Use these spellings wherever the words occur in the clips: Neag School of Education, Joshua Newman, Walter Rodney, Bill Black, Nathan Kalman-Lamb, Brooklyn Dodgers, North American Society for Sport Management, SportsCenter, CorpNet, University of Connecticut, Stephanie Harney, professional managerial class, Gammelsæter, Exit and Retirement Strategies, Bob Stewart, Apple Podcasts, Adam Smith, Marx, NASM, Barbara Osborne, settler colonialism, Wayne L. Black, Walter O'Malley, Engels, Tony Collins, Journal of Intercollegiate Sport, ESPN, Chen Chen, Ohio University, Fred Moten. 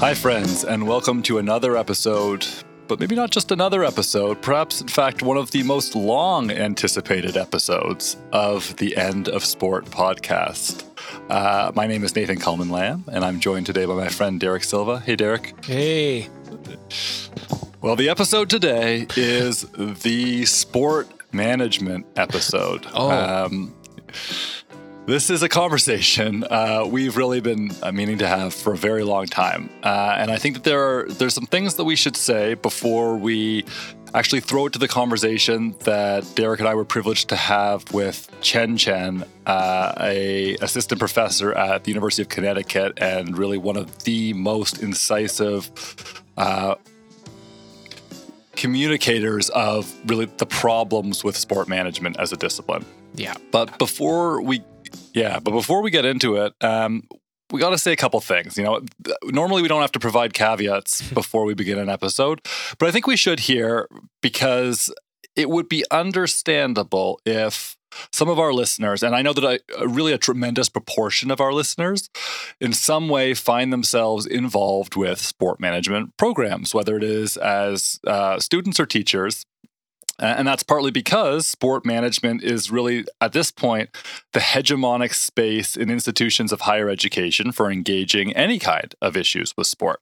Hi, friends, and welcome to another episode, but maybe not just another episode, perhaps, in fact, one of the most long-anticipated episodes of the End of Sport podcast. My name is Nathan Kalman-Lamb, and I'm joined today by my friend Derek Silva. Hey, Derek. Hey. Well, the episode today is the sport management episode. This is a conversation we've really been meaning to have for a very long time. And I think that there's some things that we should say before we actually throw it to the conversation that Derek and I were privileged to have with Chen Chen, a assistant professor at the University of Connecticut, and really one of the most incisive communicators of really the problems with sport management as a discipline. Yeah. But before we get into it, we got to say a couple things. You know, normally we don't have to provide caveats before we begin an episode, but I think we should here because it would be understandable if some of our listeners, and I know that really a tremendous proportion of our listeners, in some way find themselves involved with sport management programs, whether it is as students or teachers. And that's partly because sport management is really, at this point, the hegemonic space in institutions of higher education for engaging any kind of issues with sport.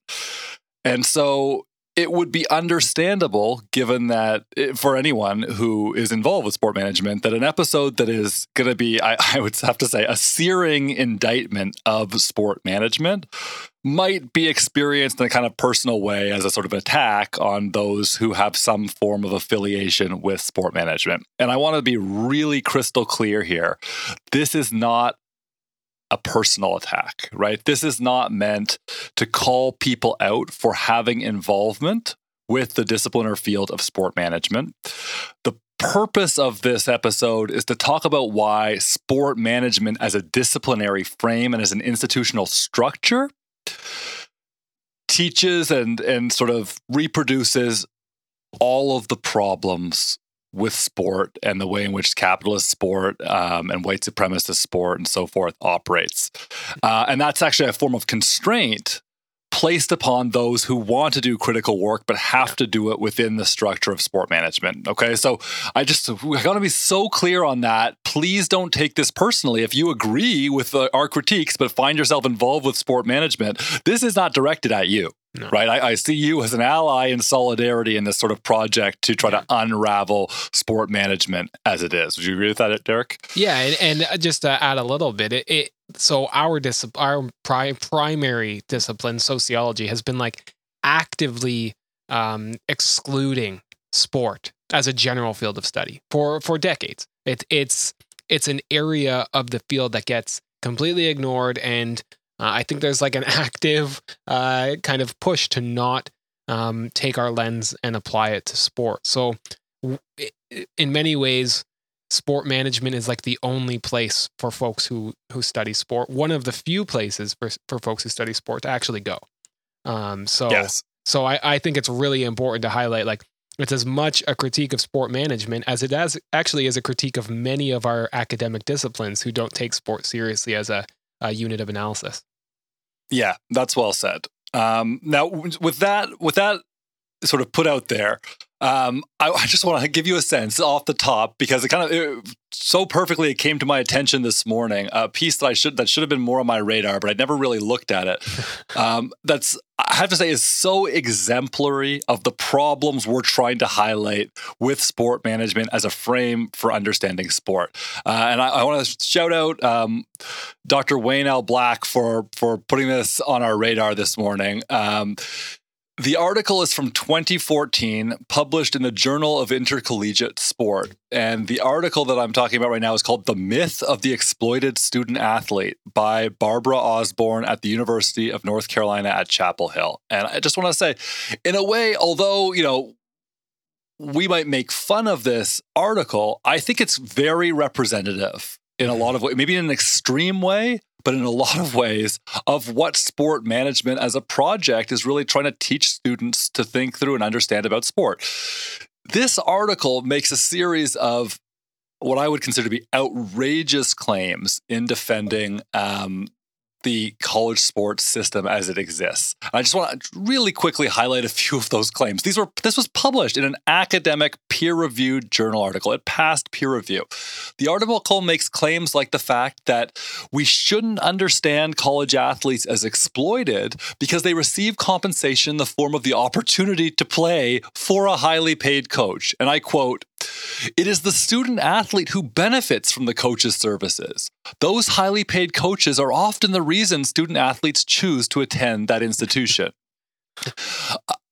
And so it would be understandable, given that for anyone who is involved with sport management, that an episode that is going to be, I would have to say, a searing indictment of sport management might be experienced in a kind of personal way as a sort of attack on those who have some form of affiliation with sport management. And I want to be really crystal clear here. This is not a personal attack, right? This is not meant to call people out for having involvement with the discipline or field of sport management. The purpose of this episode is to talk about why sport management as a disciplinary frame and as an institutional structure teaches and sort of reproduces all of the problems with sport and the way in which capitalist sport and white supremacist sport and so forth operates. And that's actually a form of constraint placed upon those who want to do critical work but have to do it within the structure of sport management. Okay, so I got to be so clear on that. Please don't take this personally. If you agree with our critiques but find yourself involved with sport management, this is not directed at you. No. Right? I see you as an ally in solidarity in this sort of project to try to unravel sport management as it is. Would you agree with that, Derek? Yeah, and just to add a little bit, so our primary discipline, sociology, has been like actively excluding sport as a general field of study for decades. It's an area of the field that gets completely ignored, and I think there's like an active kind of push to not take our lens and apply it to sport. So in many ways, sport management is like the only place for folks who study sport, one of the few places for folks who study sport to actually go. So I think it's really important to highlight, like, it's as much a critique of sport management as it actually is a critique of many of our academic disciplines who don't take sport seriously as a unit of analysis. Yeah, that's well said. Now, with that sort of put out there, I just want to give you a sense off the top, because it came to my attention this morning, a piece that should have been more on my radar, but I'd never really looked at it. I have to say, is so exemplary of the problems we're trying to highlight with sport management as a frame for understanding sport. And I want to shout out Dr. Wayne L. Black for putting this on our radar this morning. The article is from 2014, published in the Journal of Intercollegiate Sport. And the article that I'm talking about right now is called The Myth of the Exploited Student Athlete by Barbara Osborne at the University of North Carolina at Chapel Hill. And I just want to say, in a way, although, you know, we might make fun of this article, I think it's very representative in a lot of ways, maybe in an extreme way, but in a lot of ways, of what sport management as a project is really trying to teach students to think through and understand about sport. This article makes a series of what I would consider to be outrageous claims in defending the college sports system as it exists. I just want to really quickly highlight a few of those claims. This was published in an academic peer-reviewed journal article. It passed peer review. The article makes claims like the fact that we shouldn't understand college athletes as exploited because they receive compensation in the form of the opportunity to play for a highly paid coach. And I quote, "It is the student athlete who benefits from the coach's services. Those highly paid coaches are often the reason student athletes choose to attend that institution."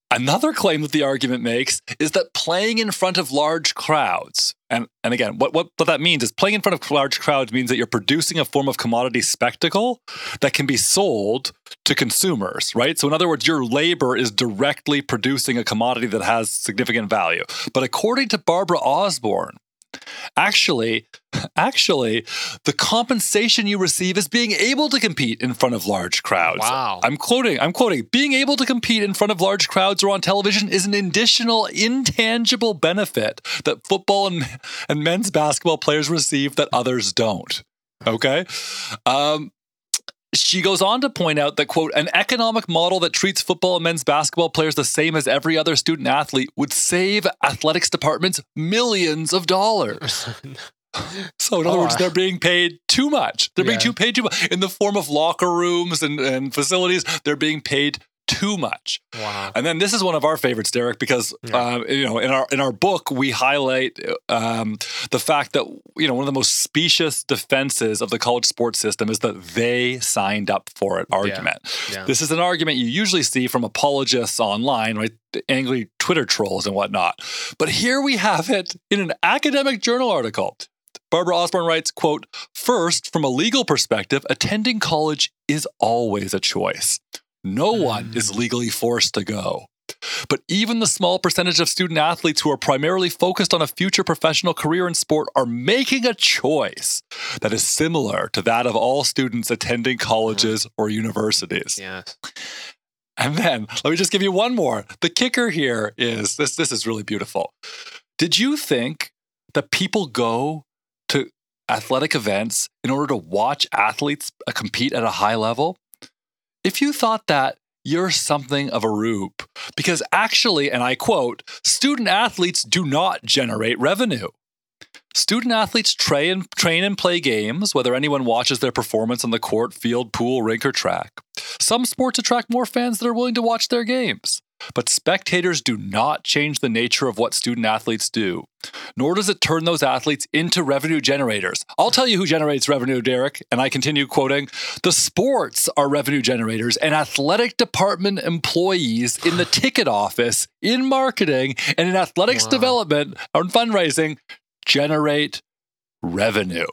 Another claim that the argument makes is that playing in front of large crowds, and again, what that means is playing in front of large crowds means that you're producing a form of commodity spectacle that can be sold to consumers, right? So in other words, your labor is directly producing a commodity that has significant value. But according to Barbara Osborne, Actually, the compensation you receive is being able to compete in front of large crowds. Wow. I'm quoting, "Being able to compete in front of large crowds or on television is an additional intangible benefit that football and men's basketball players receive that others don't." Okay? She goes on to point out that, quote, "An economic model that treats football and men's basketball players the same as every other student athlete would save athletics departments millions of dollars." So in other words, they're being paid too much. They're being paid too much. In the form of locker rooms and facilities, they're being paid too much. Wow. And then this is one of our favorites, Derek, because in our book we highlight the fact that one of the most specious defenses of the college sports system is that they signed up for it argument. Yeah. Yeah. This is an argument you usually see from apologists online, right? Angry Twitter trolls and whatnot. But here we have it in an academic journal article. Barbara Osborne writes, quote, "First, from a legal perspective, attending college is always a choice. No one is legally forced to go. But even the small percentage of student athletes who are primarily focused on a future professional career in sport are making a choice that is similar to that of all students attending colleges or universities." Yes. And then, let me just give you one more. The kicker here is, this is really beautiful. Did you think that people go to athletic events in order to watch athletes compete at a high level? If you thought that, you're something of a rube. Because actually, and I quote, "Student athletes do not generate revenue. Student athletes train and play games, whether anyone watches their performance on the court, field, pool, rink, or track. Some sports attract more fans that are willing to watch their games. But spectators do not change the nature of what student athletes do, nor does it turn those athletes into revenue generators." I'll tell you who generates revenue, Derek, and I continue quoting, "The sports are revenue generators and athletic department employees in the ticket office, in marketing, and in athletics development and fundraising generate revenue."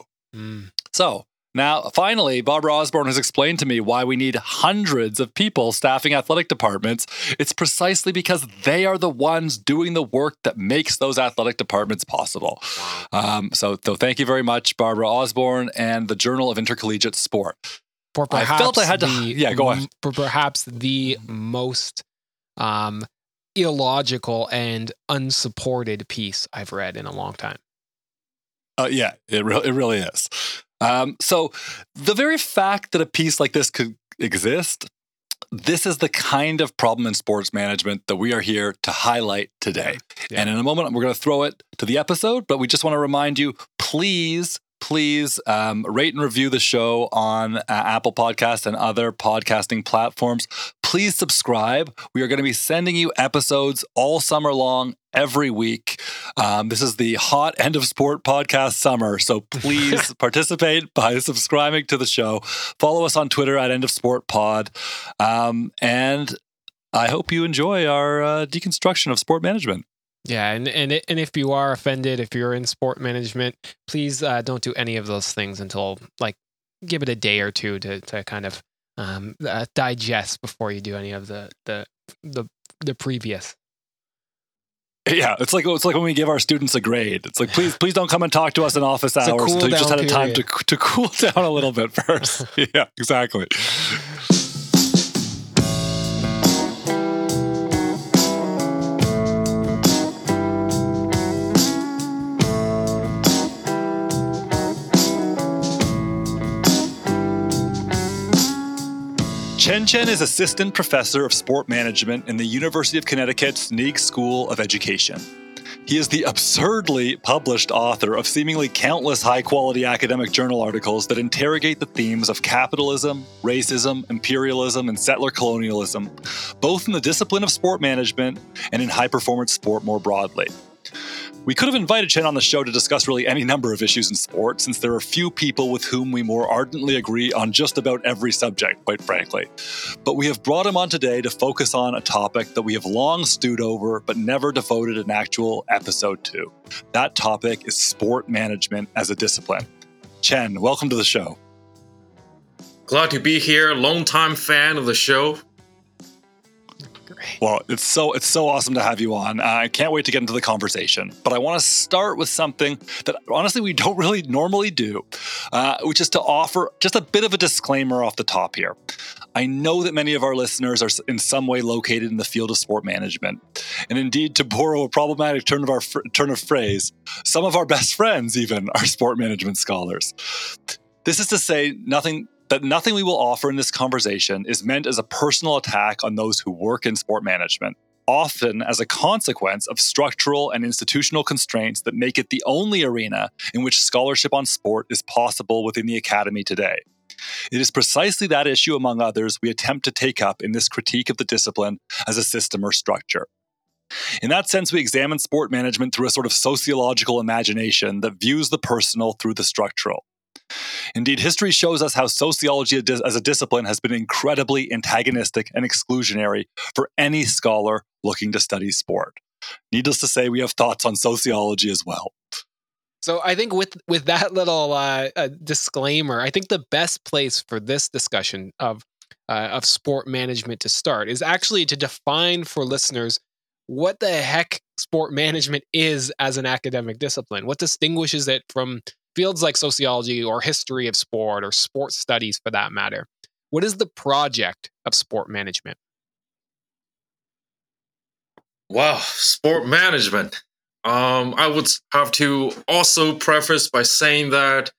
So, now, finally, Barbara Osborne has explained to me why we need hundreds of people staffing athletic departments. It's precisely because they are the ones doing the work that makes those athletic departments possible. So thank you very much, Barbara Osborne and the Journal of Intercollegiate Sport. Perhaps the most illogical and unsupported piece I've read in a long time. It really is. So the very fact that a piece like this could exist, this is the kind of problem in sports management that we are here to highlight today. Yeah. And in a moment, we're going to throw it to the episode, but we just want to remind you, please rate and review the show on Apple Podcasts and other podcasting platforms. Please subscribe. We are going to be sending you episodes all summer long, every week. This is the hot End of Sport podcast summer, so please participate by subscribing to the show. Follow us on Twitter at End of Sport Pod. And I hope you enjoy our deconstruction of sport management. Yeah, and if you are offended, if you're in sport management, please don't do any of those things until, give it a day or two to kind of digest before you do any of the previous. Yeah, it's like when we give our students a grade. It's like, please don't come and talk to us in office hours until you just had a time to cool down a little bit first. Yeah, exactly. Chen Chen is assistant professor of sport management in the University of Connecticut's Neag School of Education. He is the absurdly published author of seemingly countless high-quality academic journal articles that interrogate the themes of capitalism, racism, imperialism, and settler colonialism, both in the discipline of sport management and in high-performance sport more broadly. We could have invited Chen on the show to discuss really any number of issues in sport, since there are few people with whom we more ardently agree on just about every subject, quite frankly. But we have brought him on today to focus on a topic that we have long stewed over, but never devoted an actual episode to. That topic is sport management as a discipline. Chen, welcome to the show. Glad to be here. Longtime fan of the show. Well, it's so awesome to have you on. I can't wait to get into the conversation. But I want to start with something that honestly we don't really normally do, which is to offer just a bit of a disclaimer off the top here. I know that many of our listeners are in some way located in the field of sport management. And indeed, to borrow a problematic turn of phrase, some of our best friends even are sport management scholars. This is to say nothing we will offer in this conversation is meant as a personal attack on those who work in sport management, often as a consequence of structural and institutional constraints that make it the only arena in which scholarship on sport is possible within the academy today. It is precisely that issue, among others, we attempt to take up in this critique of the discipline as a system or structure. In that sense, we examine sport management through a sort of sociological imagination that views the personal through the structural. Indeed, history shows us how sociology as a discipline has been incredibly antagonistic and exclusionary for any scholar looking to study sport. Needless to say, we have thoughts on sociology as well. So I think with that little disclaimer, I think the best place for this discussion of sport management to start is actually to define for listeners what the heck sport management is as an academic discipline. What distinguishes it from fields like sociology or history of sport or sports studies for that matter? What is the project of sport management? Wow, sport management. I would have to also preface by saying that,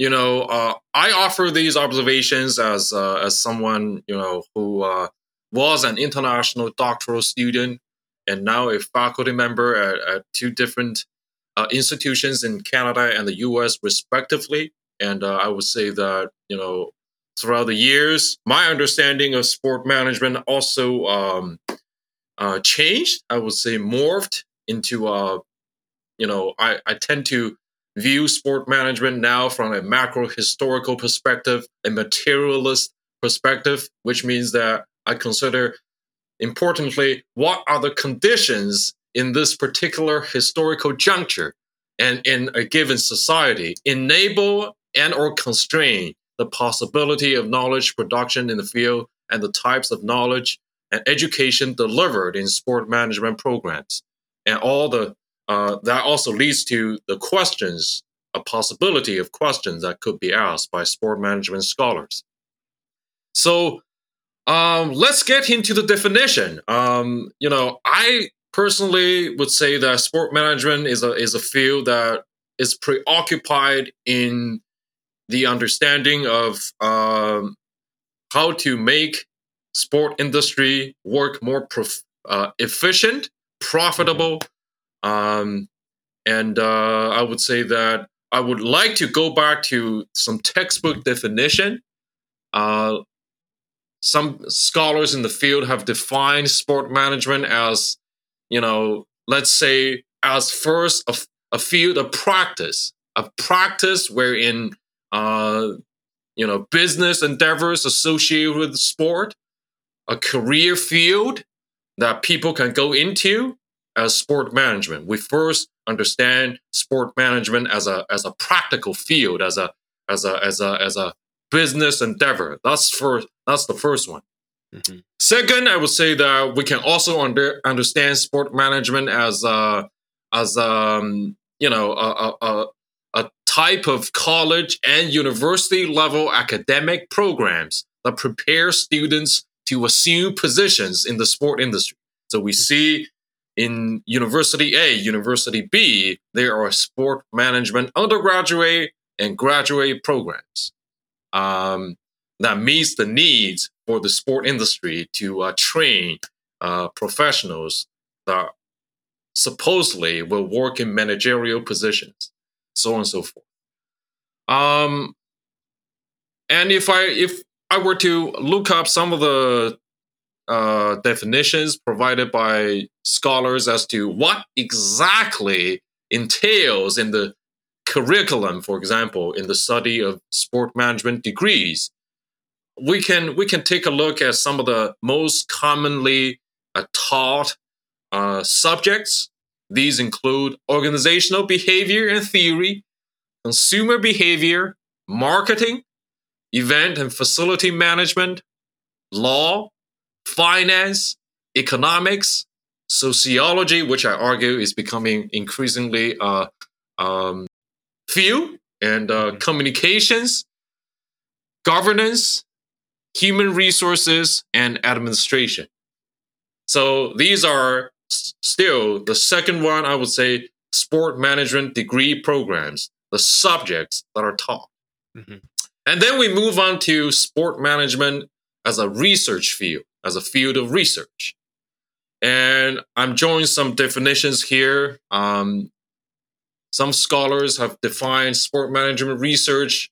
I offer these observations as someone, who was an international doctoral student and now a faculty member at two different institutions in Canada and the U.S. respectively. And I would say that, throughout the years, my understanding of sport management also changed. I would say morphed into, I tend to view sport management now from a macro historical perspective, a materialist perspective, which means that I consider, importantly, what are the conditions in this particular historical juncture and in a given society, enable and or constrain the possibility of knowledge production in the field and the types of knowledge and education delivered in sport management programs. And all the that also leads to the questions, a possibility of questions that could be asked by sport management scholars. So let's get into the definition. I personally would say that sport management is a field that is preoccupied in the understanding of how to make sport industry work more efficient, profitable. I would say that I would like to go back to some textbook definition. Some scholars in the field have defined sport management as let's say as first a field of practice, wherein, business endeavors associated with sport, a career field that people can go into as sport management. We first understand sport management as a practical field, as a business endeavor. That's the first one. Mm-hmm. Second, I would say that we can also understand sport management as a type of college and university level academic programs that prepare students to assume positions in the sport industry. So we see in University A, University B, there are sport management undergraduate and graduate programs. that meets the needs for the sport industry to train professionals that supposedly will work in managerial positions, so on and so forth. And if I were to look up some of the definitions provided by scholars as to what exactly entails in the curriculum, for example, in the study of sport management degrees, we can take a look at some of the most commonly taught subjects. These include organizational behavior and theory, consumer behavior, marketing, event and facility management, law, finance, economics, sociology, which I argue is becoming increasingly few, and communications, governance, human resources, and administration. So these are still the second one, I would say, sport management degree programs, the subjects that are taught. Mm-hmm. And then we move on to sport management as a research field, as a field of research. And I'm drawing some definitions here. Some scholars have defined sport management research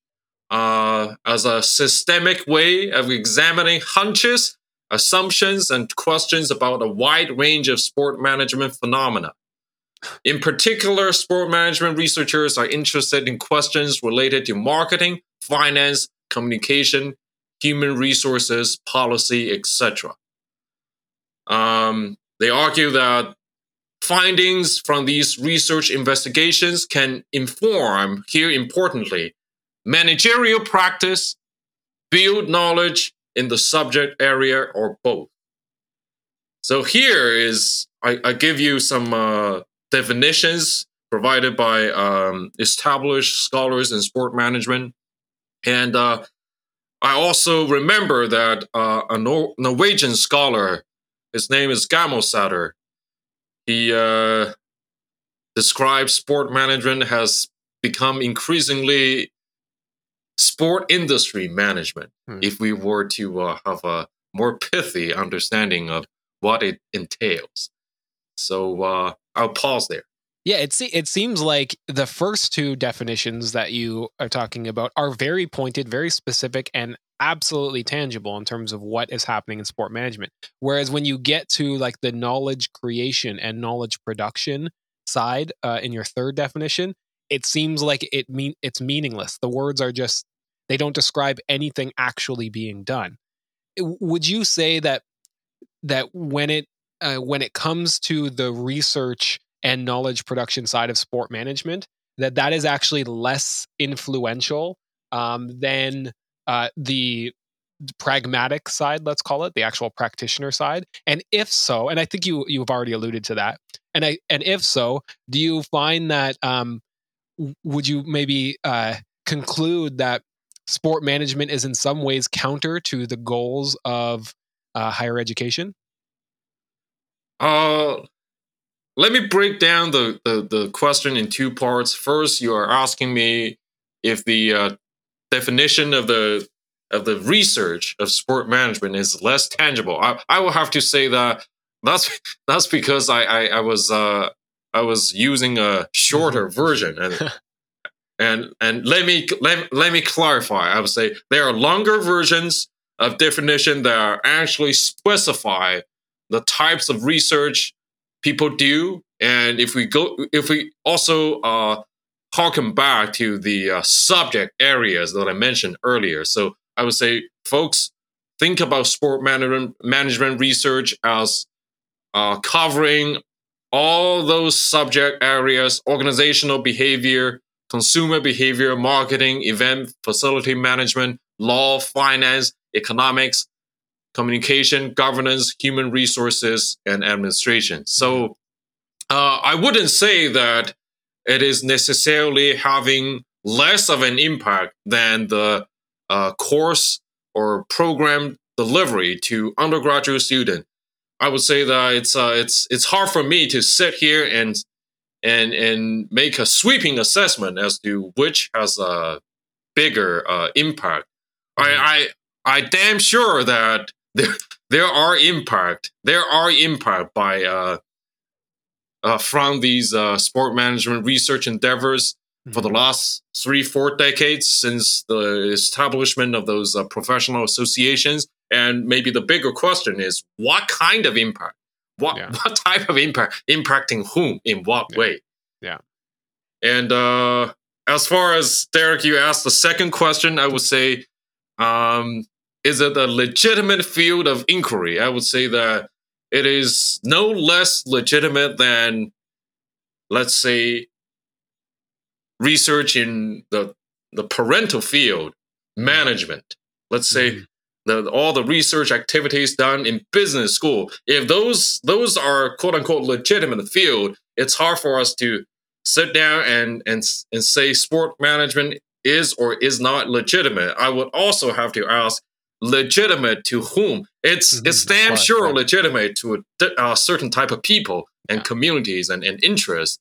as a systemic way of examining hunches, assumptions, and questions about a wide range of sport management phenomena. In particular, sport management researchers are interested in questions related to marketing, finance, communication, human resources, policy, etc. They argue that findings from these research investigations can inform, here importantly, managerial practice, build knowledge in the subject area, or both. So here is, I give you some definitions provided by established scholars in sport management. And I also remember that a Norwegian scholar, his name is Gammelsæter, he describes sport management has become increasingly sport industry management, if we were to have a more pithy understanding of what it entails. So I'll pause there. Yeah, it seems like the first two definitions that you are talking about are very pointed, very specific, and absolutely tangible in terms of what is happening in sport management. Whereas when you get to like the knowledge creation and knowledge production side in your third definition, it seems like it's meaningless. The words are just, they don't describe anything actually being done. Would you say that when it comes to the research and knowledge production side of sport management, that is actually less influential than the pragmatic side, let's call it, the actual practitioner side? And if so, and I think you've already alluded to that, and if so, do you find that, would you maybe conclude that sport management is in some ways counter to the goals of higher education? Let me break down the question in two parts. First, you are asking me if the definition of the research of sport management is less tangible. I will have to say that that's because I was using a shorter version, and let me clarify. I would say there are longer versions of definition that actually specify the types of research people do, and if we also harken back to the subject areas that I mentioned earlier. So I would say, folks, think about sport management research as covering all those subject areas: organizational behavior, consumer behavior, marketing, event, facility management, law, finance, economics, communication, governance, human resources, and administration. So I wouldn't say that it is necessarily having less of an impact than the course or program delivery to undergraduate student. I would say that it's hard for me to sit here and make a sweeping assessment as to which has a bigger impact. Mm-hmm. I I damn sure that there are impact by from these sport management research endeavors for the last 3-4 decades since the establishment of those professional associations. And maybe the bigger question is, what kind of impact? What type of impact? Impacting whom? In what way? Yeah. And as far as, Derek, you asked the second question, I would say, is it a legitimate field of inquiry? I would say that it is no less legitimate than, let's say, research in the parental field, management. Let's say all the research activities done in business school. If those are quote unquote legitimate field, it's hard for us to sit down and say sport management is or is not legitimate. I would also have to ask, legitimate to whom? It's damn sure legitimate to a certain type of people and communities and interests.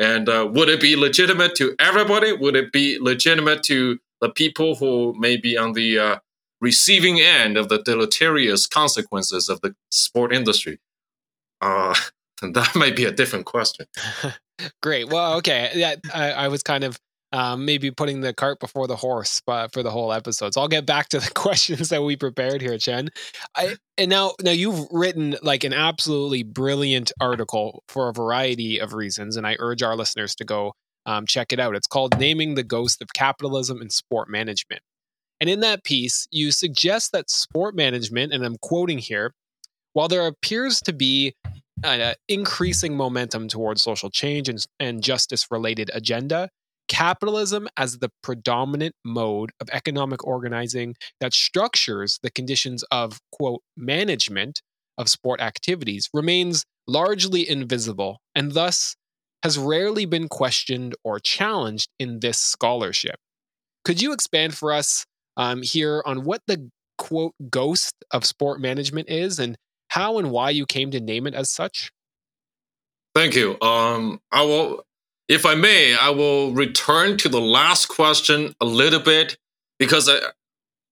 And would it be legitimate to everybody? Would it be legitimate to the people who may be on the receiving end of the deleterious consequences of the sport industry? And that might be a different question. Great. Well, okay. Yeah, I was kind of maybe putting the cart before the horse for the whole episode. So I'll get back to the questions that we prepared here, Chen. And now you've written like an absolutely brilliant article for a variety of reasons, and I urge our listeners to go check it out. It's called Naming the Ghost of Capitalism in Sport Management. And in that piece, you suggest that sport management, and I'm quoting here, while there appears to be an increasing momentum towards social change and justice-related agenda, capitalism as the predominant mode of economic organizing that structures the conditions of, quote, management of sport activities remains largely invisible and thus has rarely been questioned or challenged in this scholarship. Could you expand for us here on what the, quote, ghost of sport management is and how and why you came to name it as such? Thank you. I will... If I may, I will return to the last question a little bit, because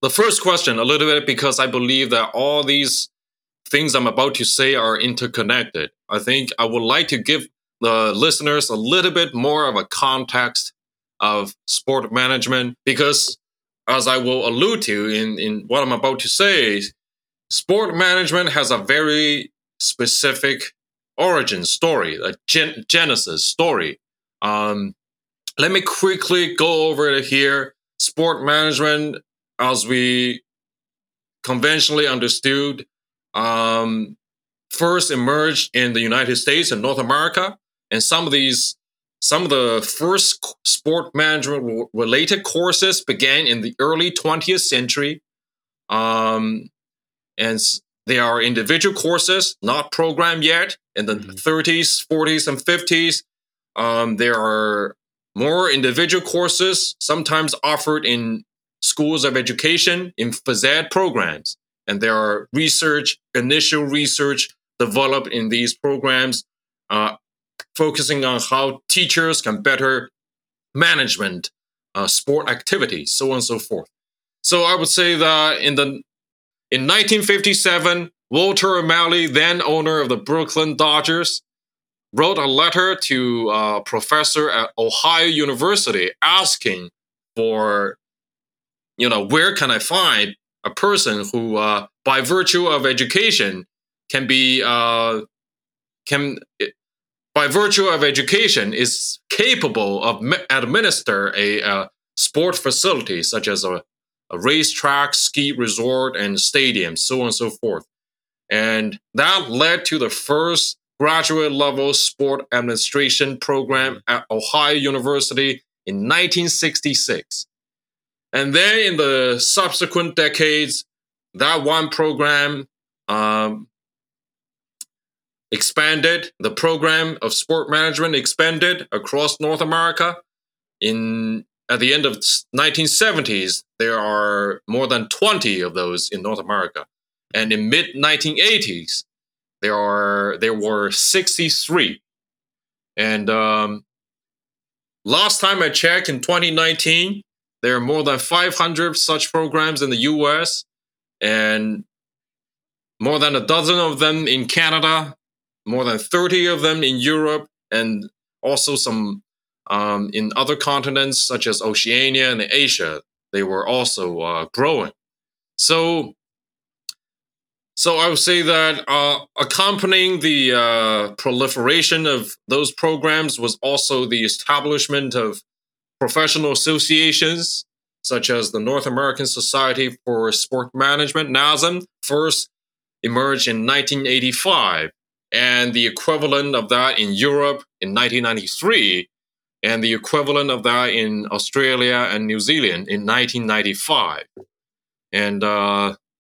the first question a little bit, because I believe that all these things I'm about to say are interconnected. I think I would like to give the listeners a little bit more of a context of sport management, because as I will allude to in what I'm about to say, sport management has a very specific origin story, a genesis story. Let me quickly go over it here. Sport management, as we conventionally understood, first emerged in the United States and North America. And some of the first sport management related courses began in the early 20th century. And they are individual courses, not programmed yet, in the 30s, 40s, and 50s. There are more individual courses, sometimes offered in schools of education, in phys ed programs. And there are initial research developed in these programs, focusing on how teachers can better management, sport activities, so on and so forth. So I would say that in 1957, Walter O'Malley, then owner of the Brooklyn Dodgers, wrote a letter to a professor at Ohio University asking for, where can I find a person who, by virtue of education, is capable of administer a sport facility such as a racetrack, ski resort, and stadium, so on and so forth. And that led to the first graduate level sport administration program at Ohio University in 1966. And then in the subsequent decades, that one program expanded. The program of sport management expanded across North America. At the end of 1970s, there are more than 20 of those in North America. And in mid-1980s, there were 63. And last time I checked, in 2019, there are more than 500 such programs in the U.S. and more than a dozen of them in Canada, more than 30 of them in Europe, and also some in other continents such as Oceania and Asia. They were also growing. So I would say that accompanying the proliferation of those programs was also the establishment of professional associations, such as the North American Society for Sport Management, NASM, first emerged in 1985, and the equivalent of that in Europe in 1993, and the equivalent of that in Australia and New Zealand in 1995. And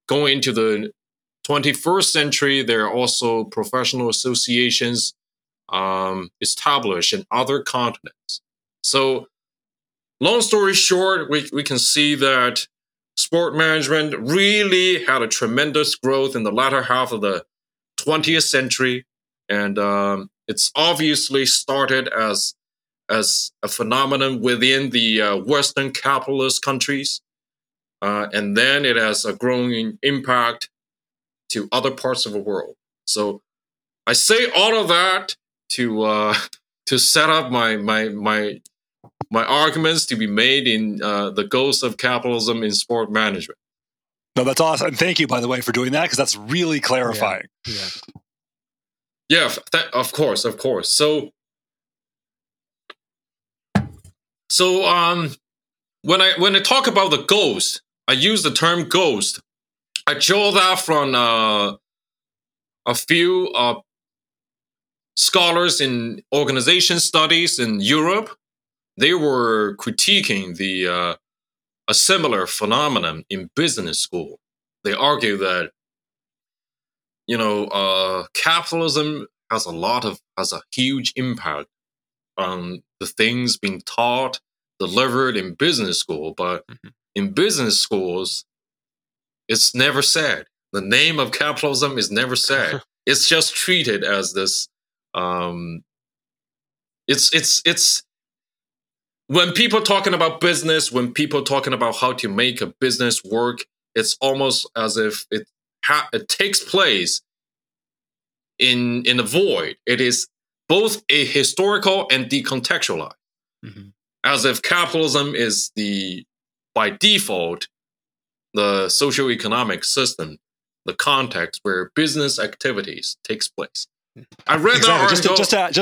going into the 21st century, there are also professional associations established in other continents. So long story short, we can see that sport management really had a tremendous growth in the latter half of the 20th century. And it's obviously started as a phenomenon within the Western capitalist countries. And then it has a growing impact to other parts of the world. So I say all of that to set up my arguments to be made in the ghost of capitalism in sport management. No, that's awesome. And thank you, by the way, for doing that, because that's really clarifying. Yeah, of course. So when I talk about the ghost, I use the term ghost. I draw that from a few scholars in organization studies in Europe. They were critiquing a similar phenomenon in business school. They argue that, capitalism has a huge impact on the things being taught, delivered in business school. But in business schools, it's never said. The name of capitalism is never said. It's just treated as this. When people talking about business, when people talking about how to make a business work, it's almost as if it takes place in a void. It is both a historical and decontextualized, as if capitalism is by default, the socioeconomic system, the context where business activities takes place. I read that article. Just to add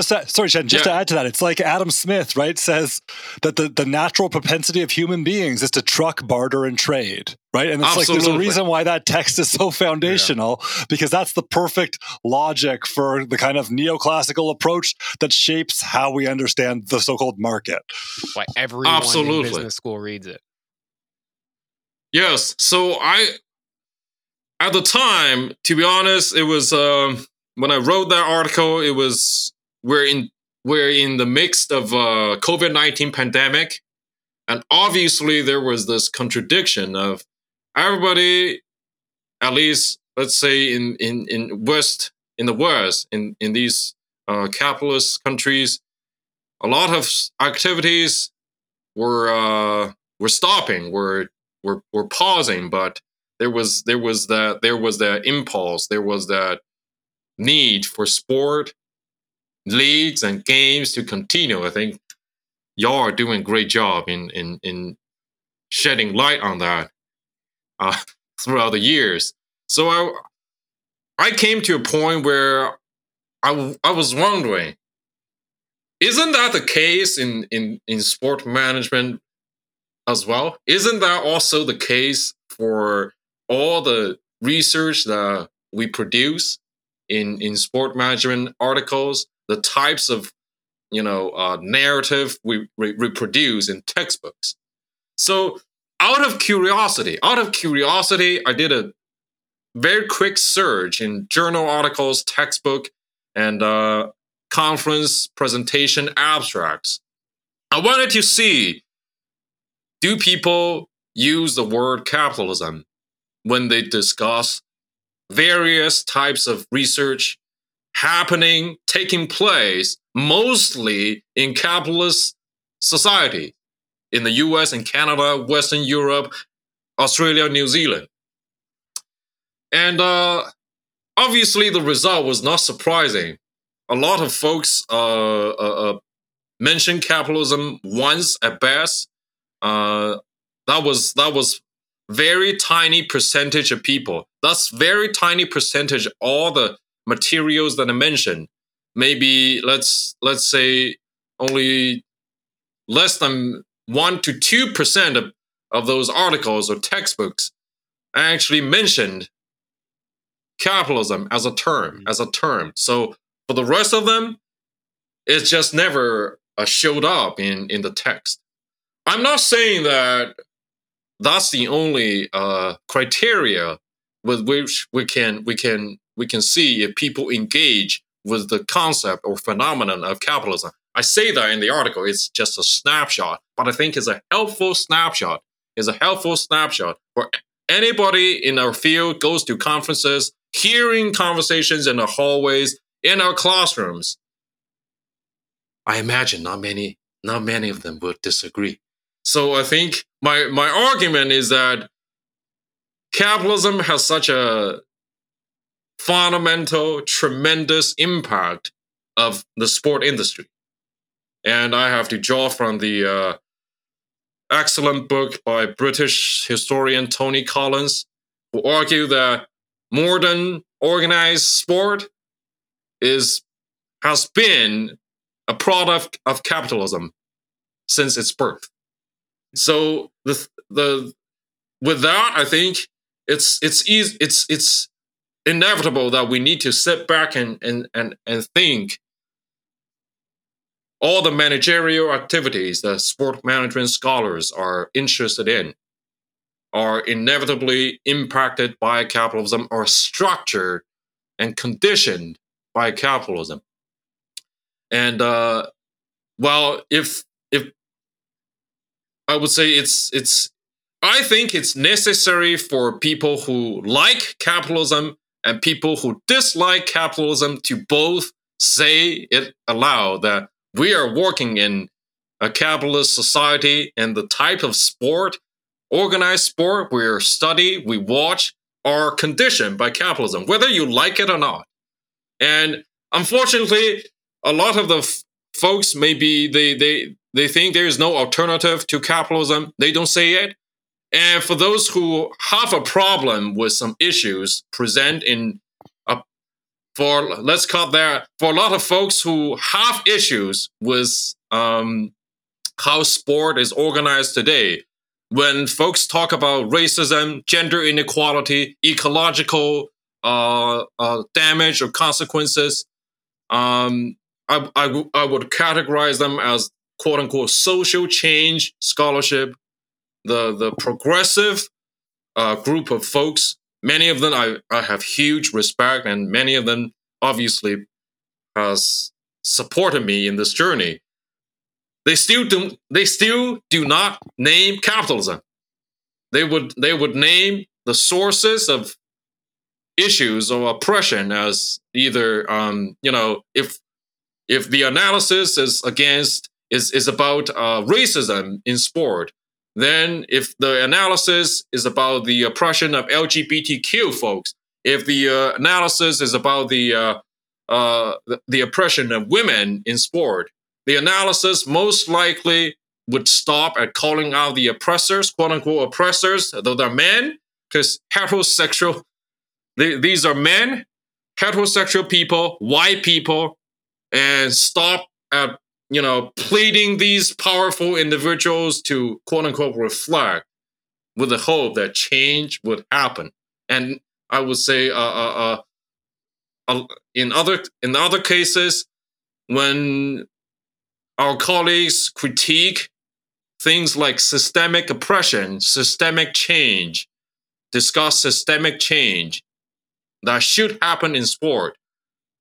to that, it's like Adam Smith, right, says that the natural propensity of human beings is to truck, barter, and trade, right? And it's Absolutely. Like there's a reason why that text is so foundational, because that's the perfect logic for the kind of neoclassical approach that shapes how we understand the so-called market. Why everyone in business school reads it. Yes. So at the time, to be honest, it was... when I wrote that article, it was we're in the midst of COVID-19 pandemic, and obviously there was this contradiction of everybody, at least let's say in these capitalist countries, a lot of activities were stopping, were pausing, but there was that impulse, there was that need for sport, leagues, and games to continue. I think y'all are doing a great job in shedding light on that throughout the years. So I came to a point where I was wondering, isn't that the case in sport management as well? Isn't that also the case for all the research that we produce? In sport management articles, the types of narrative we reproduce in textbooks. So out of curiosity, I did a very quick search in journal articles, textbook, and conference presentation abstracts. I wanted to see, do people use the word capitalism when they discuss various types of research taking place mostly in capitalist society in the US and Canada, Western Europe, Australia, New Zealand. And obviously the result was not surprising. A lot of folks mentioned capitalism once at best. That was very tiny percentage of people. That's very tiny percentage of all the materials that I mentioned. Maybe let's say only less than 1 to 2% of those articles or textbooks actually mentioned capitalism as a term, So for the rest of them, it just never showed up in the text. I'm not saying that that's the only criteria with which we can see if people engage with the concept or phenomenon of capitalism. I say that in the article, it's just a snapshot, but I think it's a helpful snapshot. It's a helpful snapshot for anybody in our field, goes to conferences, hearing conversations in the hallways, in our classrooms. I imagine not many of them would disagree. So I think my argument is that capitalism has such a fundamental, tremendous impact of the sport industry. And I have to draw from the excellent book by British historian Tony Collins, who argued that modern organized sport has been a product of capitalism since its birth. So with that, I think it's inevitable that we need to sit back and think all the managerial activities that sport management scholars are interested in are inevitably impacted by capitalism, or structured and conditioned by capitalism. And if I would say I think it's necessary for people who like capitalism and people who dislike capitalism to both say it aloud that we are working in a capitalist society, and the type of sport, organized sport, we study, we watch, are conditioned by capitalism, whether you like it or not. And unfortunately, a lot of the folks, maybe they think there is no alternative to capitalism. They don't say it. And for those who have a problem with some issues present in, for a lot of folks who have issues with how sport is organized today, when folks talk about racism, gender inequality, ecological damage or consequences, I would categorize them as "quote unquote" social change scholarship. The progressive group of folks, many of them I have huge respect, and many of them obviously has supported me in this journey. They still do not name capitalism. They would name the sources of issues or oppression as either if the analysis is about racism in sport, then if the analysis is about the oppression of LGBTQ folks, if the analysis is about the oppression of women in sport, the analysis most likely would stop at calling out the oppressors, quote unquote oppressors, though they're men, because these are men, heterosexual people, white people, and stop at pleading these powerful individuals to quote unquote reflect, with the hope that change would happen. And I would say, in other cases, when our colleagues critique things like systemic oppression, discuss systemic change that should happen in sport,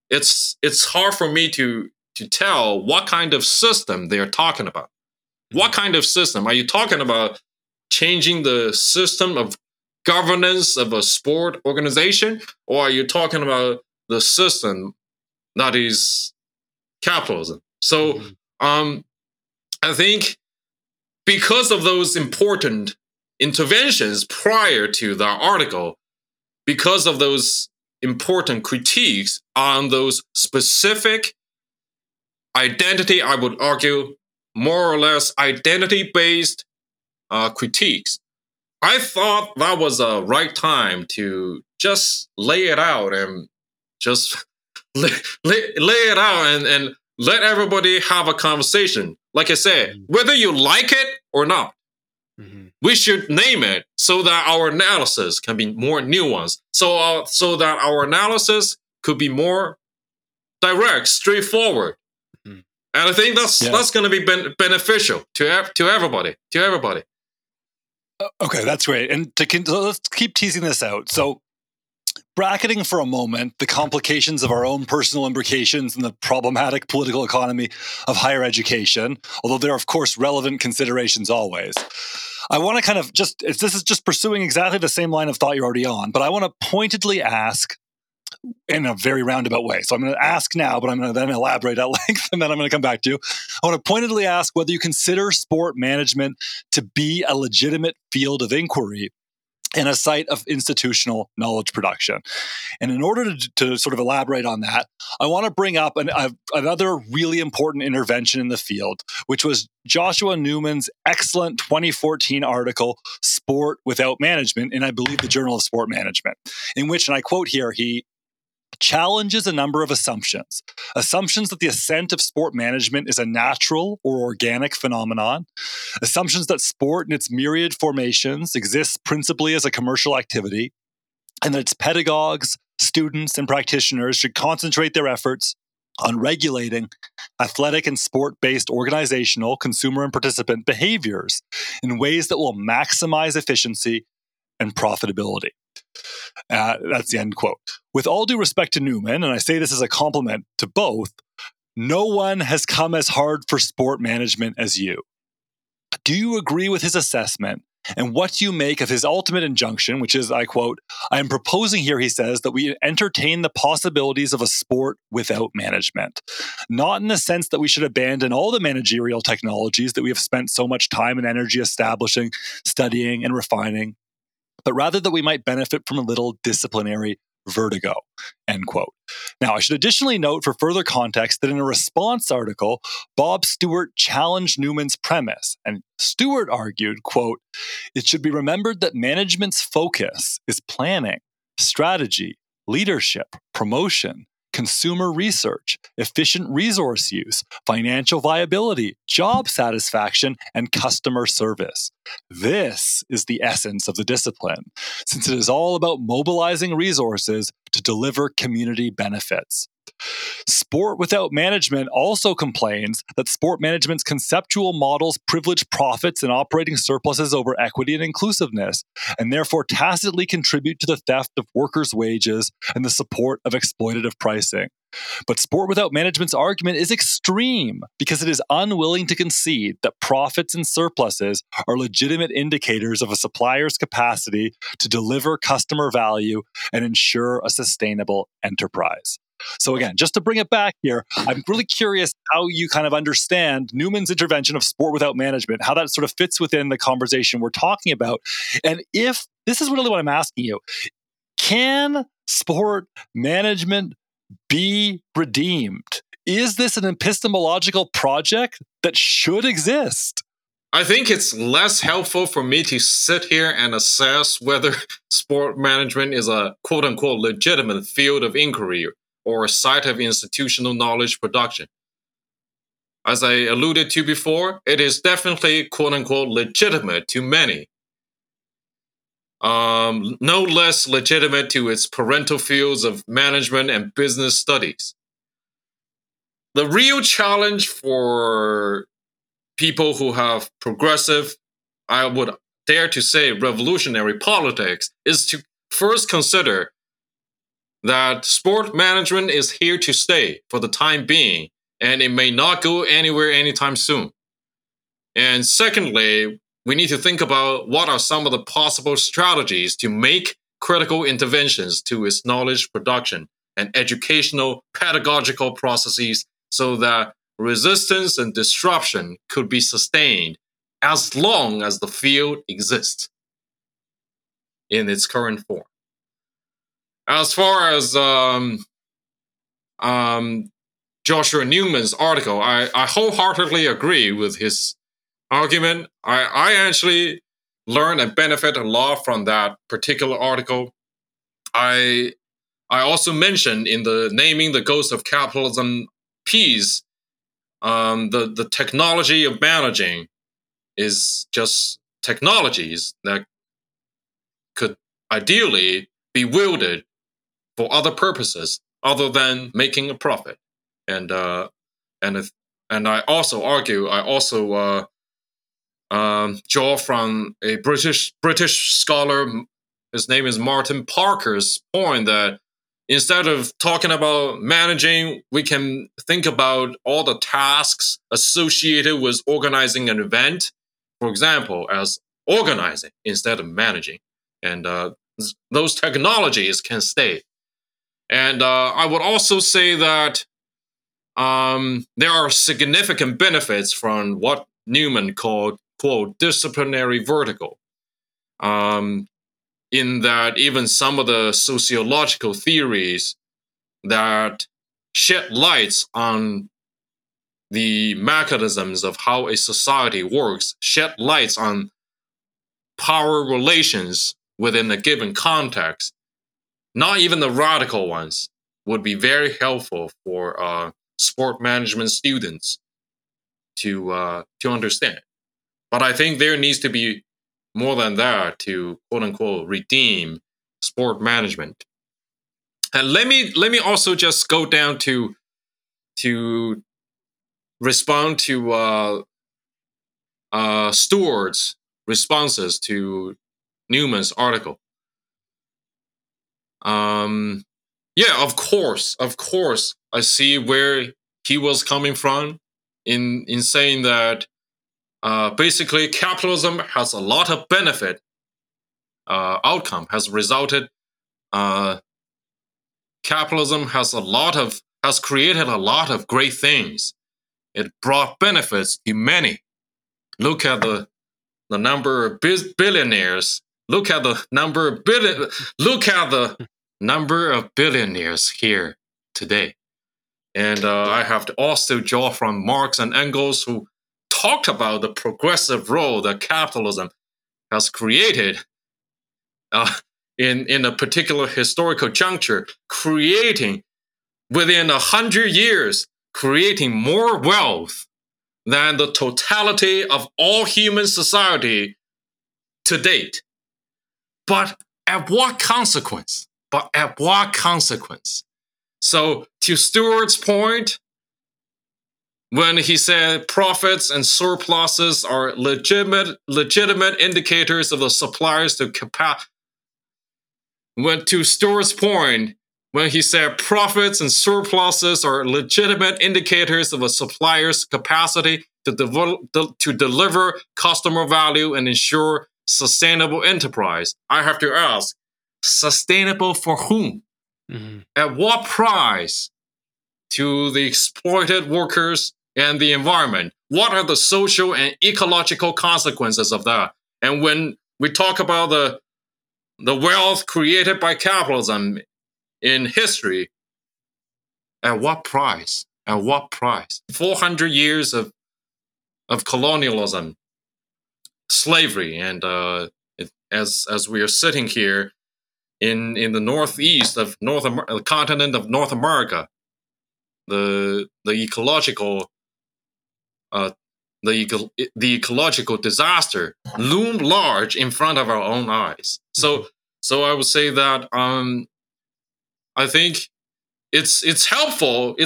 it's hard for me to tell what kind of system they are talking about. What kind of system? Are you talking about changing the system of governance of a sport organization? Or are you talking about the system that is capitalism? So I think because of those important interventions prior to the article, because of those important critiques on those specific identity, I would argue, more or less identity-based critiques. I thought that was a right time to just lay it out and just lay it out and let everybody have a conversation. Like I said, whether you like it or not, we should name it so that our analysis can be more nuanced, so that our analysis could be more direct, straightforward. And I think that's going to be beneficial to everybody. Okay, that's great. And let's keep teasing this out. So, bracketing for a moment the complications of our own personal imbrications and the problematic political economy of higher education, although there are, of course, relevant considerations always. I want to kind of just, if this is just pursuing exactly the same line of thought you're already on, but I want to pointedly ask in a very roundabout way. So I'm going to ask now, but I'm going to then elaborate at length, and then I'm going to come back to you. I want to pointedly ask whether you consider sport management to be a legitimate field of inquiry and a site of institutional knowledge production. And in order to sort of elaborate on that, I want to bring up another really important intervention in the field, which was Joshua Newman's excellent 2014 article, Sport Without Management, in I believe the Journal of Sport Management, in which, and I quote here, he challenges a number of assumptions that the ascent of sport management is a natural or organic phenomenon, assumptions that sport in its myriad formations exists principally as a commercial activity, and that its pedagogues, students, and practitioners should concentrate their efforts on regulating athletic and sport-based organizational, consumer, and participant behaviors in ways that will maximize efficiency and profitability. That's the end quote. With all due respect to Newman, and I say this as a compliment to both, no one has come as hard for sport management as you. Do you agree with his assessment? And what do you make of his ultimate injunction, which is, I quote, "I am proposing here," he says, "that we entertain the possibilities of a sport without management. Not in the sense that we should abandon all the managerial technologies that we have spent so much time and energy establishing, studying, and refining, but rather that we might benefit from a little disciplinary vertigo," end quote. Now, I should additionally note for further context that in a response article, Bob Stewart challenged Newman's premise, and Stewart argued, quote, "It should be remembered that management's focus is planning, strategy, leadership, promotion, consumer research, efficient resource use, financial viability, job satisfaction, and customer service. This is the essence of the discipline, since it is all about mobilizing resources to deliver community benefits. Sport Without Management also complains that sport management's conceptual models privilege profits and operating surpluses over equity and inclusiveness, and therefore tacitly contribute to the theft of workers' wages and the support of exploitative pricing. But Sport Without Management's argument is extreme because it is unwilling to concede that profits and surpluses are legitimate indicators of a supplier's capacity to deliver customer value and ensure a sustainable enterprise." So again, just to bring it back here, I'm really curious how you kind of understand Newman's intervention of sport without management, how that sort of fits within the conversation we're talking about. And if this is really what I'm asking you, can sport management be redeemed? Is this an epistemological project that should exist? I think it's less helpful for me to sit here and assess whether sport management is a quote-unquote legitimate field of inquiry or a site of institutional knowledge production. As I alluded to before, it is definitely quote-unquote legitimate to many. No less legitimate to its parental fields of management and business studies. The real challenge for people who have progressive, I would dare to say revolutionary politics, is to first consider that sport management is here to stay for the time being, and it may not go anywhere anytime soon. And secondly, we need to think about what are some of the possible strategies to make critical interventions to its knowledge production and educational pedagogical processes so that resistance and disruption could be sustained as long as the field exists in its current form. As far as Joshua Newman's article, I wholeheartedly agree with his argument. I actually learned and benefit a lot from that particular article. I also mentioned in the Naming the Ghost of Capitalism piece, the technology of managing is just technologies that could ideally be wielded for other purposes other than making a profit. And I also argue, draw from a British scholar, his name is Martin Parker's point that instead of talking about managing, we can think about all the tasks associated with organizing an event, for example, as organizing instead of managing. And those technologies can stay. And I would also say that there are significant benefits from what Newman called, quote, disciplinary vertigo, in that even some of the sociological theories that shed lights on the mechanisms of how a society works, shed lights on power relations within a given context, not even the radical ones, would be very helpful for sport management students to understand. But I think there needs to be more than that to quote unquote redeem sport management. And let me also just go down to respond to Stewart's responses to Newman's article. Yeah, of course, I see where he was coming from in saying that basically capitalism has a lot of benefit outcome, has resulted, capitalism has created a lot of great things. It brought benefits to many. Look at the number of billionaires. Look at the number of billionaires here today. And I have to also draw from Marx and Engels, who talked about the progressive role that capitalism has created in a particular historical juncture, creating within 100 years, creating more wealth than the totality of all human society to date. But at what consequence? So to Stewart's point, when he said profits and surpluses are legitimate indicators of the suppliers to capacity. When to Stewart's point, when he said profits and surpluses are legitimate indicators of a supplier's capacity to deliver customer value and ensure sustainable enterprise, I have to ask, sustainable for whom? Mm-hmm. At what price to the exploited workers and the environment? What are the social and ecological consequences of that? And when we talk about the wealth created by capitalism in history, at what price? 400 years of colonialism, slavery, and as we are sitting here in the northeast of the continent of North America, the ecological disaster loomed large in front of our own eyes. So I would say that I think it's helpful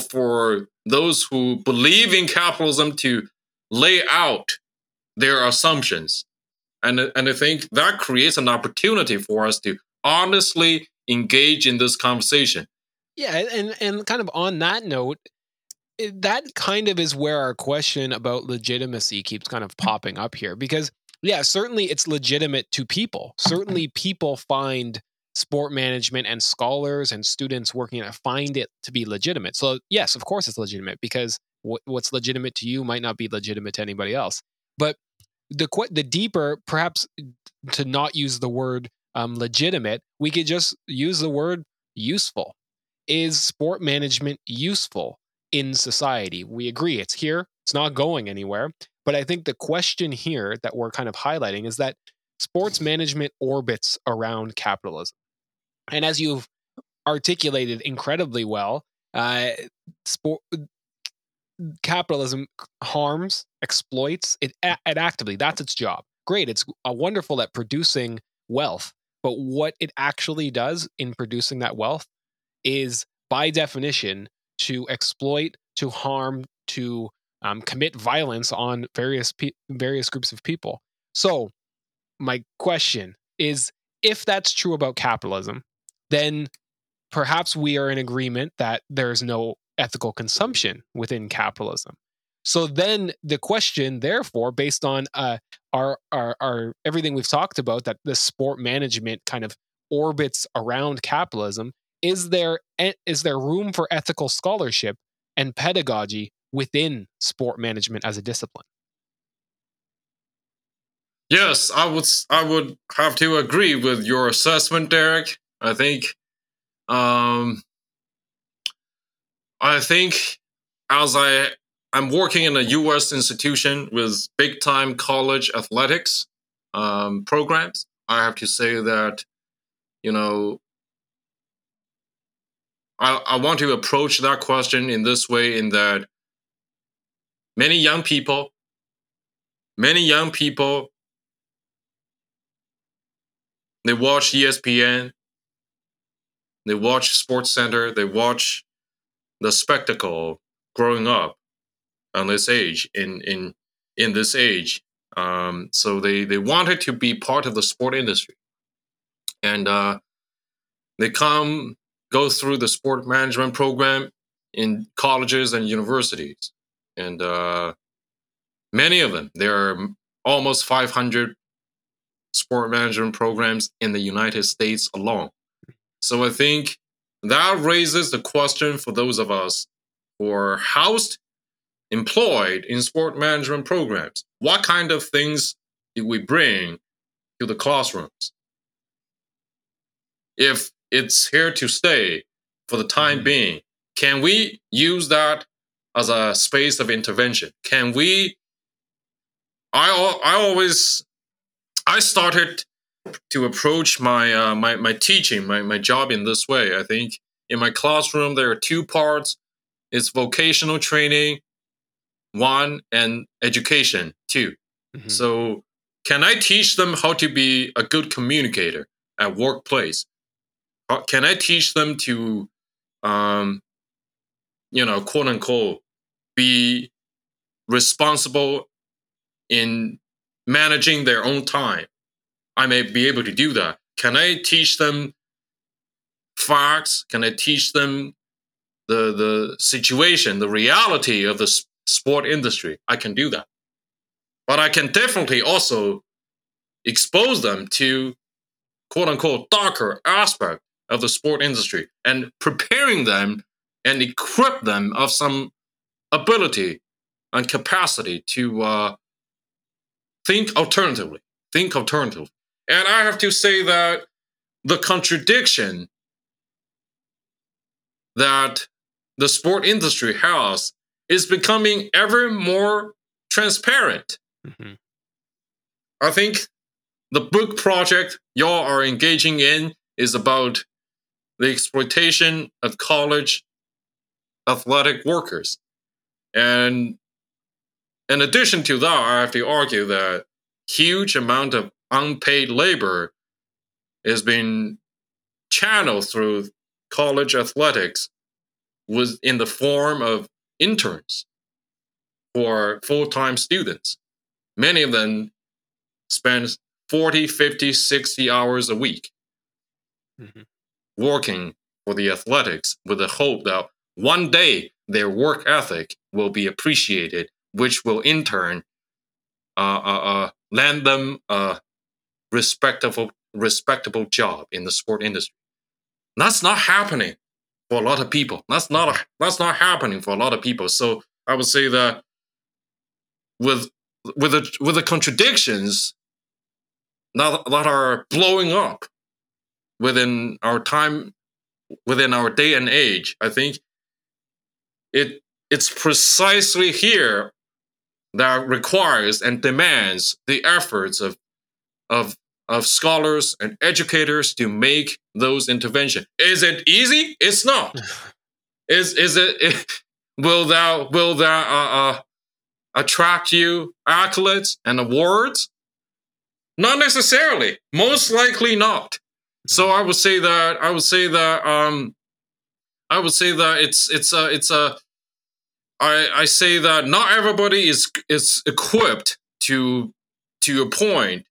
for those who believe in capitalism to lay out their assumptions, and I think that creates an opportunity for us to honestly engage in this conversation. Yeah, and kind of on that note, that kind of is where our question about legitimacy keeps kind of popping up here. Because, yeah, certainly it's legitimate to people. Certainly people find sport management and scholars and students working on it find it to be legitimate. So, yes, of course it's legitimate, because what's legitimate to you might not be legitimate to anybody else. But the deeper, perhaps to not use the word legitimate, we could just use the word useful. Is sport management useful in society? We agree it's here. It's not going anywhere. But I think the question here that we're kind of highlighting is that sports management orbits around capitalism. And as you've articulated incredibly well, capitalism harms, exploits it actively. That's its job. Great. It's wonderful at producing wealth. But what it actually does in producing that wealth is, by definition, to exploit, to harm, to commit violence on various groups of people. So my question is, if that's true about capitalism, then perhaps we are in agreement that there is no ethical consumption within capitalism. So then the question, therefore, based on our everything we've talked about, that the sport management kind of orbits around capitalism, is there room for ethical scholarship and pedagogy within sport management as a discipline? Yes, I would have to agree with your assessment, Derek. I think as I'm working in a U.S. institution with big-time college athletics programs, I have to say that, you know, I want to approach that question in this way, in that many young people, they watch ESPN, they watch SportsCenter, they watch the spectacle growing up on this age, in this age. So they wanted to be part of the sport industry. And they go through the sport management program in colleges and universities. And many of them, there are almost 500 sport management programs in the United States alone. So I think that raises the question for those of us who are housed, employed in sport management programs. What kind of things do we bring to the classrooms? If it's here to stay for the time being, can we use that as a space of intervention? Can we... I started to approach my my teaching, my job in this way. I think in my classroom, there are two parts. It's vocational training, one, and education, two. Mm-hmm. So can I teach them how to be a good communicator at workplace? Can I teach them to, quote unquote, be responsible in managing their own time? I may be able to do that. Can I teach them facts? Can I teach them the situation, the reality of the sport industry? I can do that. But I can definitely also expose them to, quote unquote, darker aspect of the sport industry, and preparing them and equip them of some ability and capacity to think alternatively. And I have to say that the contradiction that the sport industry has is becoming ever more transparent. Mm-hmm. I think the book project y'all are engaging in is about the exploitation of college athletic workers. And in addition to that, I have to argue that huge amount of unpaid labor is being channeled through college athletics was in the form of interns or full-time students. Many of them spend 40, 50, 60 hours a week mm-hmm. working for the athletics with the hope that one day their work ethic will be appreciated, which will in turn land them a respectable job in the sport industry. That's not happening for a lot of people. That's not happening for a lot of people. So I would say that with the contradictions that are blowing up within our time, within our day and age, I think it's precisely here that requires and demands the efforts of scholars and educators to make those interventions. Is it easy? It's not. Will that attract you accolades and awards? Not necessarily. Most likely not. So I would say that I say that not everybody is equipped to your point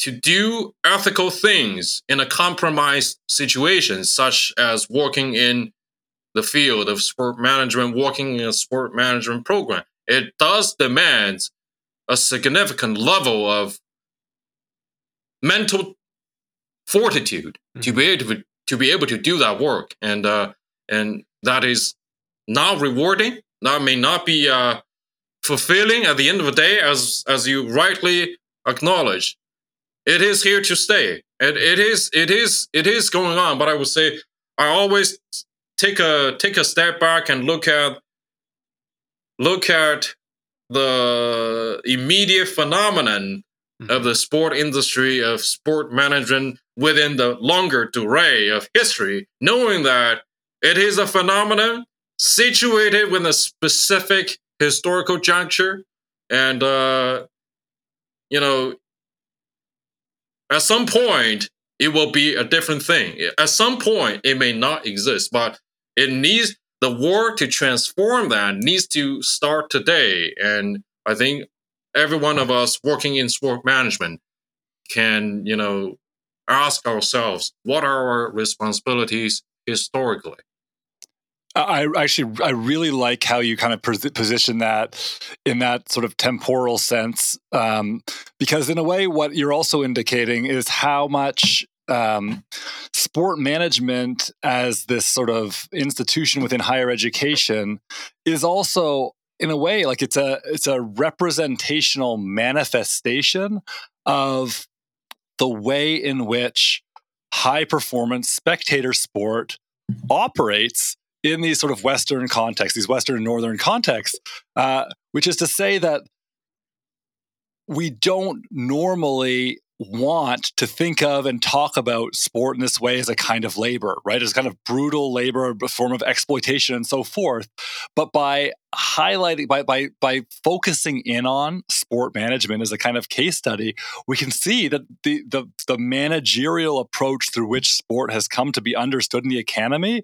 to do ethical things in a compromised situation, such as working in the field of sport management, working in a sport management program. It does demand a significant level of mental fortitude to be able to do that work, and that is not rewarding. That may not be fulfilling at the end of the day, as you rightly acknowledge. It is here to stay, and it is going on. But I would say I always take a step back and look at the immediate phenomenon of the sport industry, of sport management within the longer durée of history, knowing that it is a phenomenon situated within a specific historical juncture. And, at some point, it will be a different thing. At some point, it may not exist, but it needs the work to transform that needs to start today. And I think every one of us working in sport management can, ask ourselves, what are our responsibilities historically? I really like how you kind of position that in that sort of temporal sense, because in a way, what you're also indicating is how much sport management as this sort of institution within higher education is also, in a way, like it's a representational manifestation of the way in which high performance spectator sport operates in these sort of Western contexts, these Western and Northern contexts, which is to say that we don't normally want to think of and talk about sport in this way as a kind of labor, right? As a kind of brutal labor, a form of exploitation and so forth. But by highlighting, by focusing in on sport management as a kind of case study, we can see that the managerial approach through which sport has come to be understood in the academy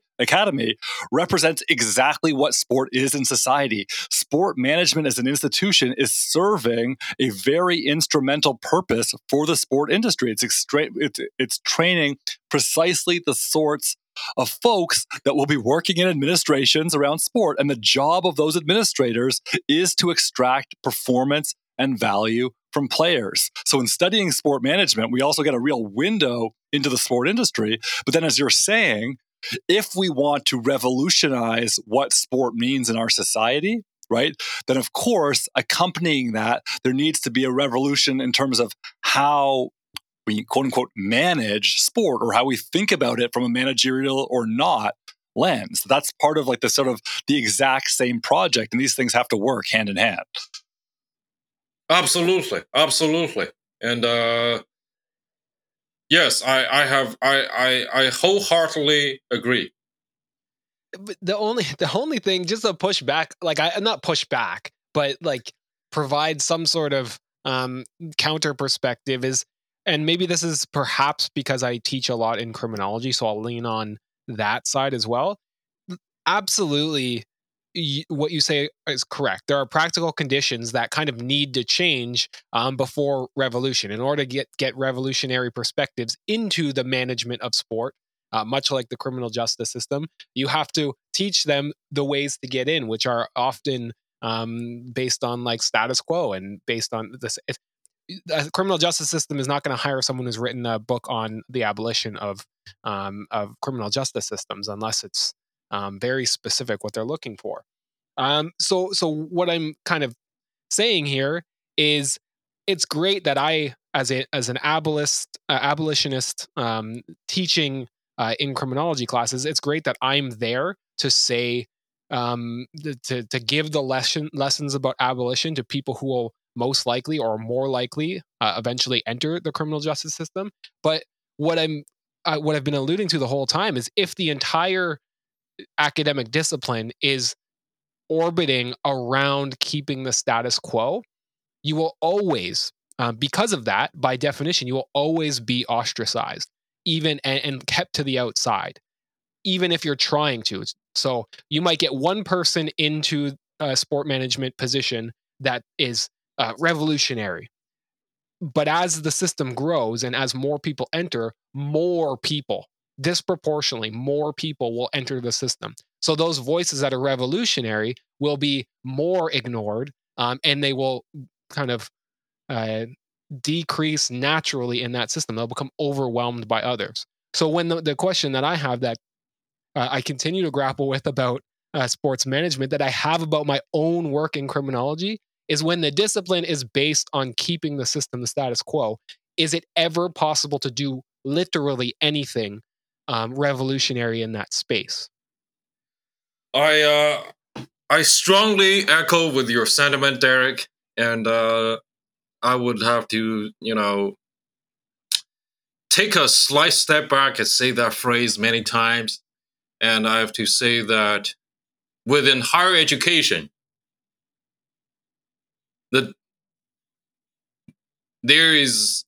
represents exactly what sport is in society. Sport management as an institution is serving a very instrumental purpose for the sport industry. It's training precisely the sorts of folks that will be working in administrations around sport, and the job of those administrators is to extract performance and value from players. So in studying sport management, we also get a real window into the sport industry. But then, as you're saying, if we want to revolutionize what sport means in our society, right, then of course, accompanying that, there needs to be a revolution in terms of how we, quote unquote, manage sport, or how we think about it from a managerial or not lens. That's part of like the sort of the exact same project, and these things have to work hand in hand. Absolutely. And yes, I wholeheartedly agree. The only thing, just to push back, like not push back, but like provide some sort of counter perspective is, and maybe this is perhaps because I teach a lot in criminology, so I'll lean on that side as well. Absolutely, what you say is correct. There are practical conditions that kind of need to change before revolution in order to get revolutionary perspectives into the management of sport. Much like the criminal justice system, you have to teach them the ways to get in, which are often based on like status quo and based on this. The criminal justice system is not going to hire someone who's written a book on the abolition of criminal justice systems unless it's very specific what they're looking for. So what I'm kind of saying here is, it's great that I as an abolitionist teaching in criminology classes, it's great that I'm there to say to give the lessons about abolition to people who will most likely or more likely eventually enter the criminal justice system. But what I've been alluding to the whole time is if the entire academic discipline is orbiting around keeping the status quo, you will always, because of that, by definition, you will always be ostracized, even and kept to the outside, even if you're trying to. So you might get one person into a sport management position that is revolutionary. But as the system grows and as more people enter, more people, disproportionately more people will enter the system. So those voices that are revolutionary will be more ignored, and they will kind of decrease naturally in that system. They'll become overwhelmed by others. So when the question that I have that I continue to grapple with about sports management, that I have about my own work in criminology, is when the discipline is based on keeping the system the status quo, is it ever possible to do literally anything revolutionary in that space? I strongly echo with your sentiment, Derek, and I would have to, take a slight step back and say that phrase many times. And I have to say that within higher education, there is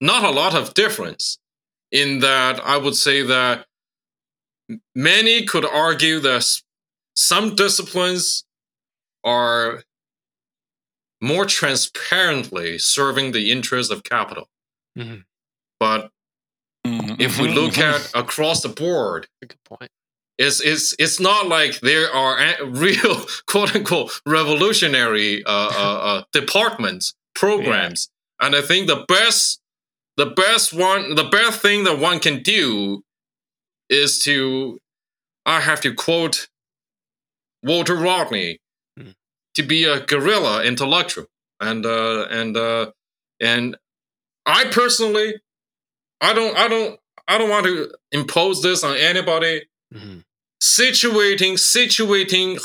not a lot of difference in that. I would say that many could argue that some disciplines are more transparently serving the interests of capital. Mm-hmm. But if we look at across the board, good point. It's not like there are real quote unquote revolutionary departments, programs, yeah. And I think the best thing that one can do is to, I have to quote Walter Rodney, to be a guerrilla intellectual, and I personally, I don't want to impose this on anybody. Mm-hmm. Situating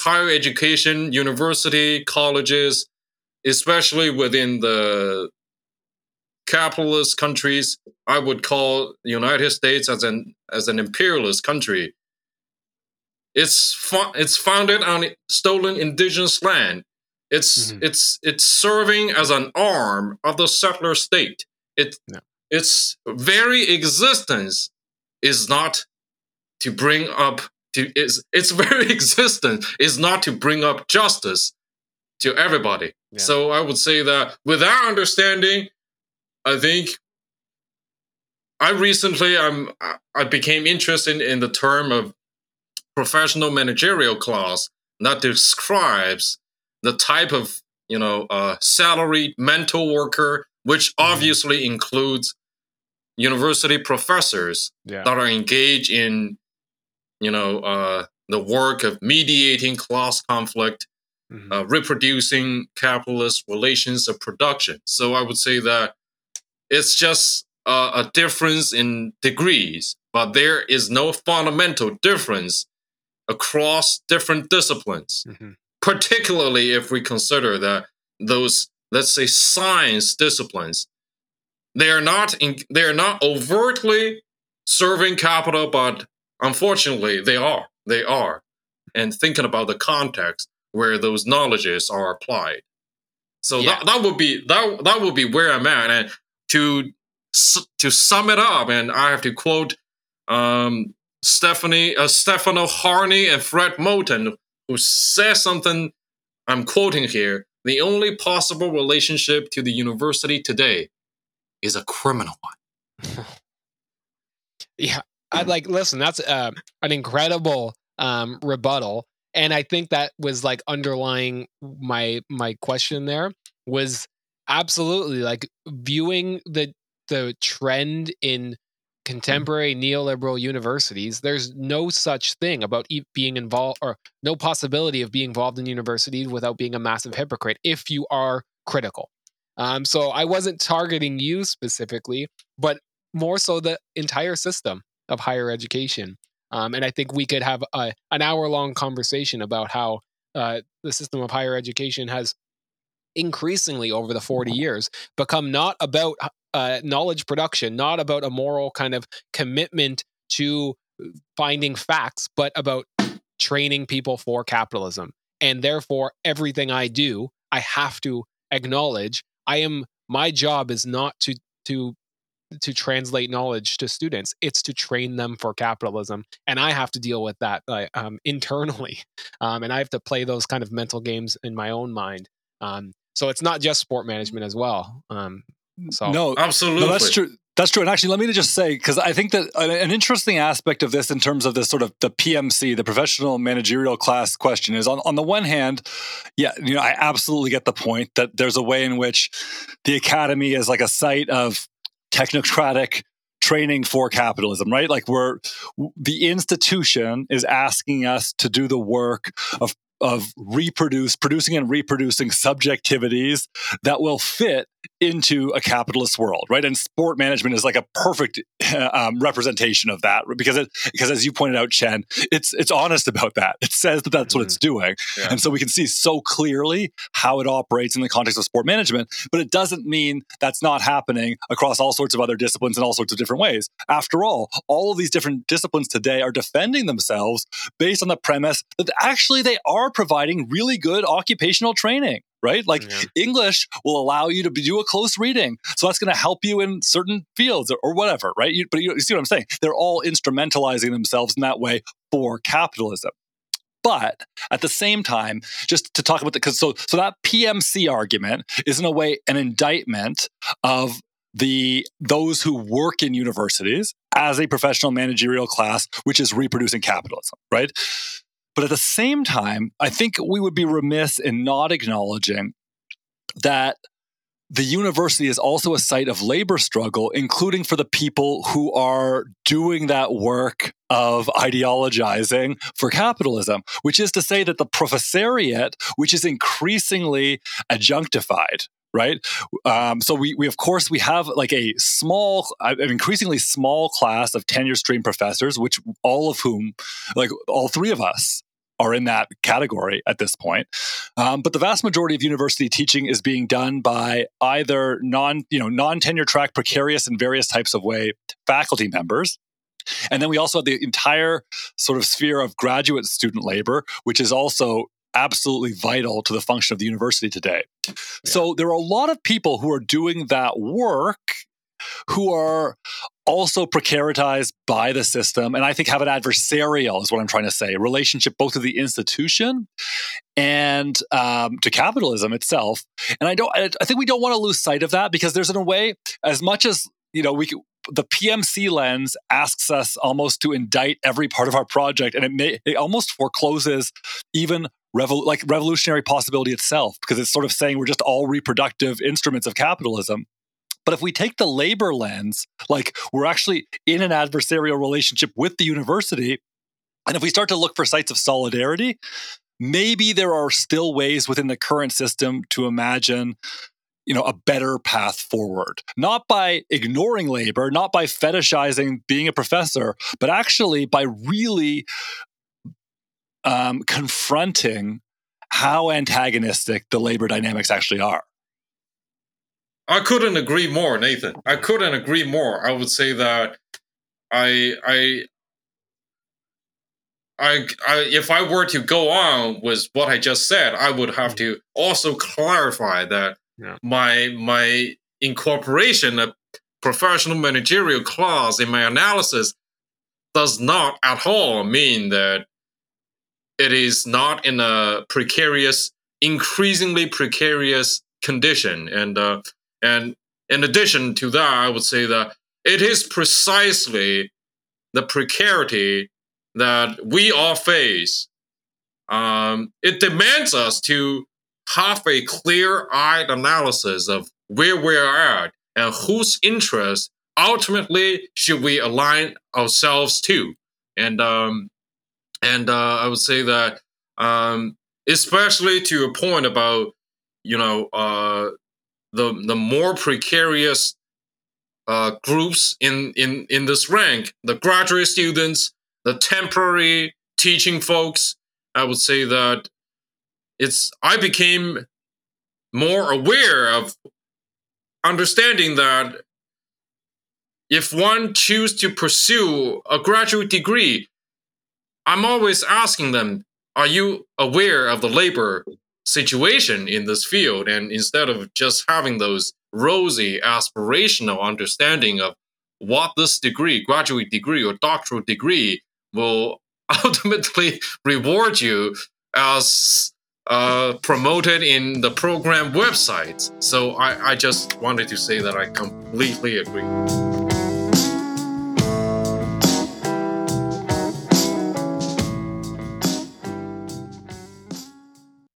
higher education, university, colleges, especially within the capitalist countries, I would call the United States as an imperialist country. It's founded on stolen indigenous land. It's serving as an arm of the settler state. Its very existence is not to bring up its very existence is not to bring up justice to everybody. Yeah. So I would say that without understanding, I think I became interested in the term of professional managerial class that describes the type of salaried mental worker, which obviously includes university professors that are engaged in, the work of mediating class conflict, reproducing capitalist relations of production. So I would say that it's just a difference in degrees, but there is no fundamental difference across different disciplines, particularly if we consider that those, let's say, science disciplines, they are not overtly serving capital, but unfortunately they are. And thinking about the context where those knowledges are applied. So that would be where I'm at. And to sum it up, and I have to quote Stephanie Harney and Fred Moten, who says something I'm quoting here: the only possible relationship to the university today is a criminal one. Yeah. Listen, that's an incredible rebuttal. And I think that was underlying my question there, was absolutely viewing the trend in contemporary neoliberal universities. There's no such thing about being involved, or no possibility of being involved in universities without being a massive hypocrite if you are critical. So I wasn't targeting you specifically, but more so the entire system of higher education. And I think we could have an hour-long conversation about how the system of higher education has increasingly over the 40 years become not about knowledge production, not about a moral kind of commitment to finding facts, but about training people for capitalism. And therefore, everything I do, I have to acknowledge my job is not to translate knowledge to students. It's to train them for capitalism. And I have to deal with that internally. And I have to play those kind of mental games in my own mind. So it's not just sport management as well. No, absolutely. No, that's true. That's true. And actually, let me just say, because I think that an interesting aspect of this in terms of this sort of the PMC, the professional managerial class question is on the one hand, yeah, I absolutely get the point that there's a way in which the academy is like a site of technocratic training for capitalism, right? Like the institution is asking us to do the work of producing and reproducing subjectivities that will fit into a capitalist world, right? And sport management is like a perfect representation of that because as you pointed out, Chen, it's honest about that. It says that that's what it's doing. Yeah. And so we can see so clearly how it operates in the context of sport management, but it doesn't mean that's not happening across all sorts of other disciplines in all sorts of different ways. After all of these different disciplines today are defending themselves based on the premise that actually they are providing really good occupational training. Right? Like English will allow you to do a close reading. So that's going to help you in certain fields or whatever, right? But you see what I'm saying? They're all instrumentalizing themselves in that way for capitalism. But at the same time, just to talk about because that PMC argument is in a way an indictment of those who work in universities as a professional managerial class, which is reproducing capitalism, right? But at the same time, I think we would be remiss in not acknowledging that the university is also a site of labor struggle, including for the people who are doing that work of ideologizing for capitalism, which is to say that the professoriate, which is increasingly adjunctified, right? So we of course, we have like an increasingly small class of tenure stream professors, which all of whom, like all three of us, are in that category at this point. But the vast majority of university teaching is being done by either non-tenure track, precarious in various types of way faculty members. And then we also have the entire sort of sphere of graduate student labor, which is also absolutely vital to the function of the university today. Yeah. So there are a lot of people who are doing that work who are also precaritized by the system, and I think have an adversarial, is what I'm trying to say, relationship both to the institution and to capitalism itself. And I think we don't want to lose sight of that, because there's, in a way, as much as the PMC lens asks us almost to indict every part of our project, and it almost forecloses even revolutionary possibility itself, because it's sort of saying we're just all reproductive instruments of capitalism. But if we take the labor lens, like we're actually in an adversarial relationship with the university, and if we start to look for sites of solidarity, maybe there are still ways within the current system to imagine a better path forward. Not by ignoring labor, not by fetishizing being a professor, but actually by really confronting how antagonistic the labor dynamics actually are. I couldn't agree more, Nathan. I couldn't agree more. I would say that I if I were to go on with what I just said, I would have to also clarify that my incorporation of professional managerial class in my analysis does not at all mean that it is not in a increasingly precarious condition. And in addition to that, I would say that it is precisely the precarity that we all face. It demands us to have a clear-eyed analysis of where we are at and whose interests ultimately should we align ourselves to. And I would say that, especially to your point about the more precarious groups in this rank, the graduate students, the temporary teaching folks. I would say that I became more aware of understanding that if one chooses to pursue a graduate degree, I'm always asking them, are you aware of the labor situation in this field? And instead of just having those rosy, aspirational understanding of what this degree, graduate degree or doctoral degree will ultimately reward you as promoted in the program websites. So I just wanted to say that I completely agree.